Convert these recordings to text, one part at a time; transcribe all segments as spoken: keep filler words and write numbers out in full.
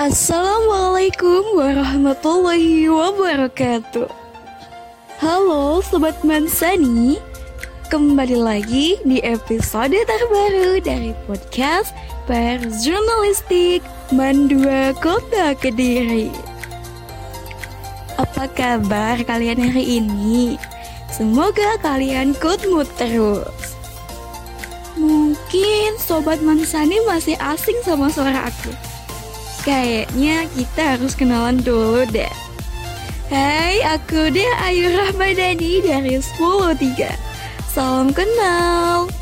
Assalamualaikum warahmatullahi wabarakatuh. Halo Sobat Mansani, kembali lagi di episode terbaru dari podcast Perjurnalistik Mandua Kota Kediri. Apa kabar kalian hari ini? Semoga kalian good mood terus. Mungkin Sobat Mansani masih asing sama suara aku. Kayaknya kita harus kenalan dulu deh. Hai, aku Dea Ayu Rahmadani dari sepuluh tiga. Salam kenal.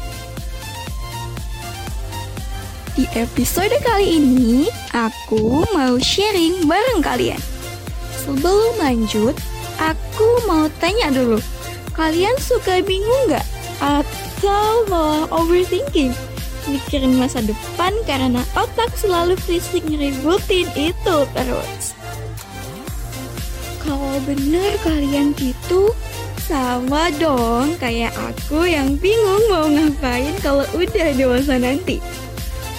Di episode kali ini, aku mau sharing bareng kalian. Sebelum lanjut, aku mau tanya dulu, kalian suka bingung gak? Atau malah overthinking? Mikirin masa depan karena otak selalu fisik ngeributin itu terus. Kalau bener kalian gitu, sama dong kayak aku yang bingung mau ngapain kalau udah dewasa nanti,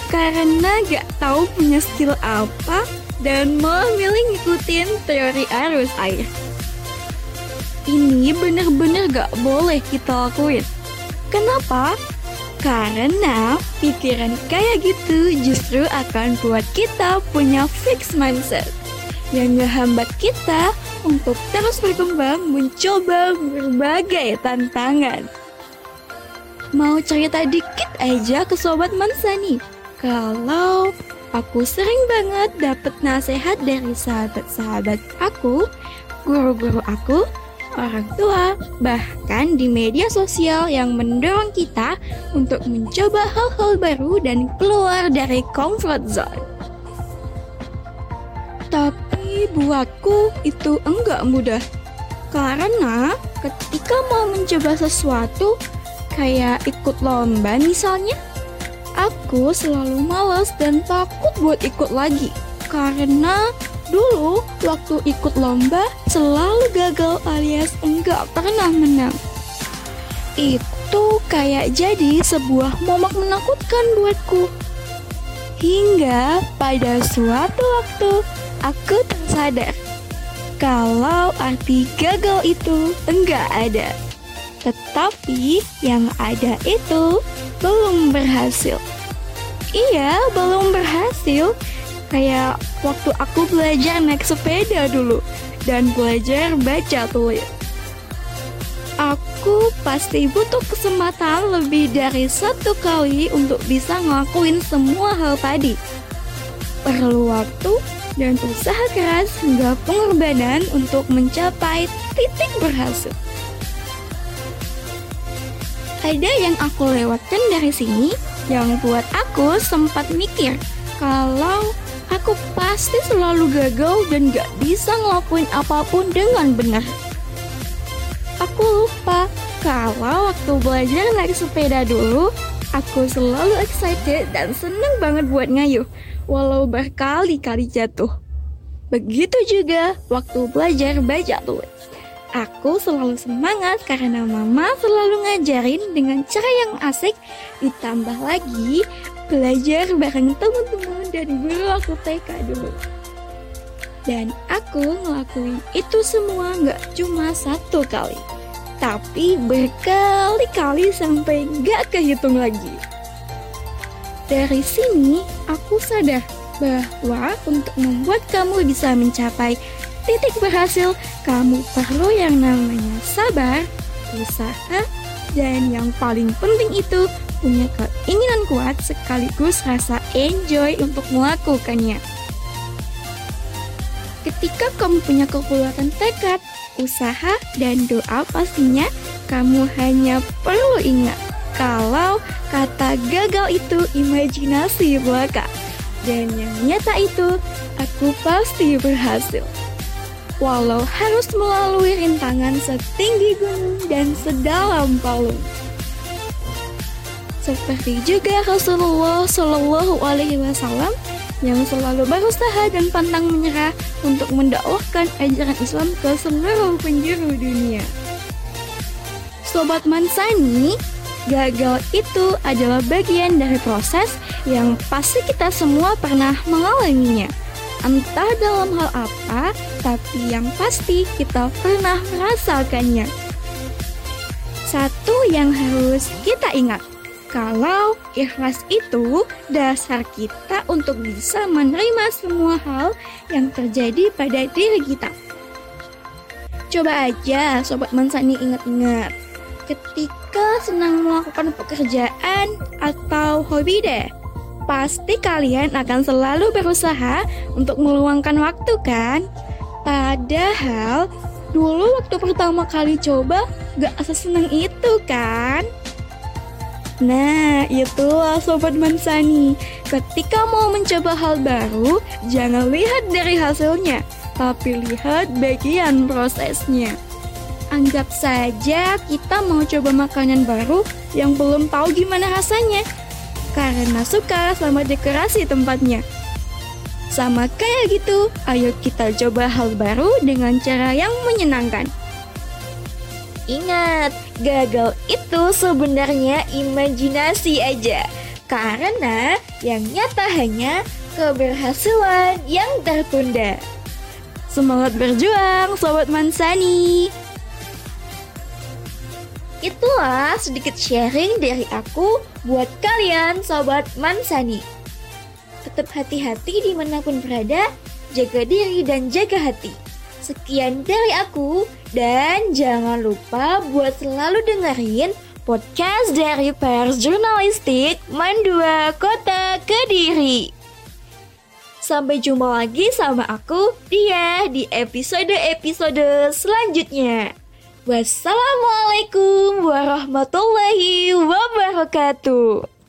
karena gak tahu punya skill apa dan malah milih ngikutin teori arus air. Ini bener-bener gak boleh kita lakuin. Kenapa? Karena pikiran kayak gitu justru akan buat kita punya fixed mindset yang ngehambat kita untuk terus berkembang, mencoba berbagai tantangan. Mau cerita dikit aja ke Sobat Mansani, kalau aku sering banget dapet nasihat dari sahabat-sahabat aku, guru-guru aku, orang tua, bahkan di media sosial yang mendorong kita untuk mencoba hal-hal baru dan keluar dari comfort zone. Tapi buatku itu enggak mudah, karena ketika mau mencoba sesuatu kayak ikut lomba misalnya, aku selalu malas dan takut buat ikut lagi, karena dulu waktu ikut lomba selalu gagal alias enggak pernah menang. Itu kayak jadi sebuah momok menakutkan buatku, hingga pada suatu waktu aku tersadar kalau arti gagal itu enggak ada, tetapi yang ada itu belum berhasil. Iya, belum berhasil. Kayak waktu aku belajar naik sepeda dulu dan belajar baca tulis. Aku pasti butuh kesempatan lebih dari satu kali untuk bisa ngelakuin semua hal tadi. Perlu waktu dan usaha keras hingga pengorbanan untuk mencapai titik berhasil. Ada yang aku lewatkan dari sini yang buat aku sempat mikir kalau aku pasti selalu gagal dan gak bisa ngelakuin apapun dengan benar. Aku lupa kalau waktu belajar naik sepeda dulu, aku selalu excited dan seneng banget buat ngayuh walau berkali-kali jatuh. Begitu juga waktu belajar baca tulis, aku selalu semangat karena mama selalu ngajarin dengan cara yang asik. Ditambah lagi belajar bareng teman-teman dan guru aku T K dulu. Dan aku ngelakuin itu semua gak cuma satu kali, tapi berkali-kali sampai gak kehitung lagi. Dari sini aku sadar bahwa untuk membuat kamu bisa mencapai titik berhasil, kamu perlu yang namanya sabar, usaha, dan yang paling penting itu punya keinginan kuat sekaligus rasa enjoy untuk melakukannya. Ketika kamu punya kekuatan tekad, usaha, dan doa pastinya, kamu hanya perlu ingat kalau kata gagal itu imajinasi belaka, dan yang nyata itu aku pasti berhasil. Walau harus melalui rintangan setinggi gunung dan sedalam palung. Seperti juga Rasulullah shallallahu alaihi wasallam yang selalu berusaha dan pantang menyerah untuk mendakwahkan ajaran Islam ke seluruh penjuru dunia. Sobat Mansani, gagal itu adalah bagian dari proses yang pasti kita semua pernah mengalaminya. Entah dalam hal apa, tapi yang pasti kita pernah merasakannya. Satu yang harus kita ingat, kalau ikhlas itu dasar kita untuk bisa menerima semua hal yang terjadi pada diri kita. Coba aja Sobat Mansani ingat-ingat, ketika senang melakukan pekerjaan atau hobi deh, pasti kalian akan selalu berusaha untuk meluangkan waktu kan? Padahal dulu waktu pertama kali coba gak sesenang itu kan? Nah, itulah Sobat Mansani, ketika mau mencoba hal baru, jangan lihat dari hasilnya, tapi lihat bagian prosesnya. Anggap saja kita mau coba makanan baru yang belum tahu gimana rasanya, karena suka sama dekorasi tempatnya. Sama kayak gitu, ayo kita coba hal baru dengan cara yang menyenangkan. Ingat, gagal itu sebenarnya imajinasi aja, karena yang nyata hanya keberhasilan yang tertunda. Semangat berjuang, Sobat Mansani! Itulah sedikit sharing dari aku buat kalian, Sobat Mansani. Tetap hati-hati dimanapun berada, jaga diri dan jaga hati. Sekian dari aku, dan jangan lupa buat selalu dengerin podcast dari Perjurnalistik Mandua Kota Kediri. Sampai jumpa lagi sama aku, Dea, di episode-episode selanjutnya. Wassalamualaikum warahmatullahi wabarakatuh.